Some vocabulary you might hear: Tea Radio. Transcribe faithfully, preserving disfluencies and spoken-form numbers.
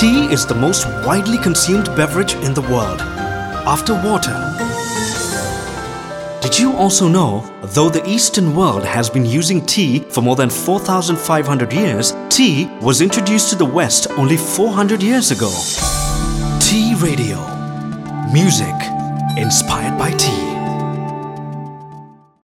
Tea is the most widely consumed beverage in the world, after water. Did you also know, though the Eastern world has been using tea for more than four thousand five hundred years, tea was introduced to the West only four hundred years ago. Tea Radio. Music inspired by tea.